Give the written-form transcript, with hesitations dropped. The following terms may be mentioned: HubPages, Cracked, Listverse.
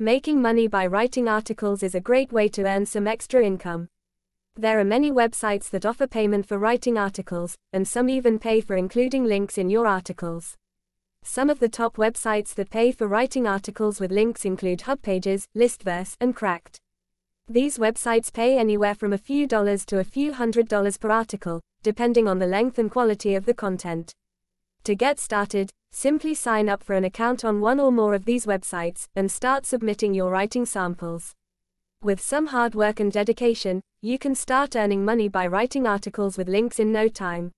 Making money by writing articles is a great way to earn some extra income. There are many websites that offer payment for writing articles, and some even pay for including links in your articles. Some of the top websites that pay for writing articles with links include HubPages, Listverse, and Cracked. These websites pay anywhere from a few dollars to a few $100s per article, depending on the length and quality of the content. To get started, simply sign up for an account on one or more of these websites and start submitting your writing samples. With some hard work and dedication, you can start earning money by writing articles with links in no time.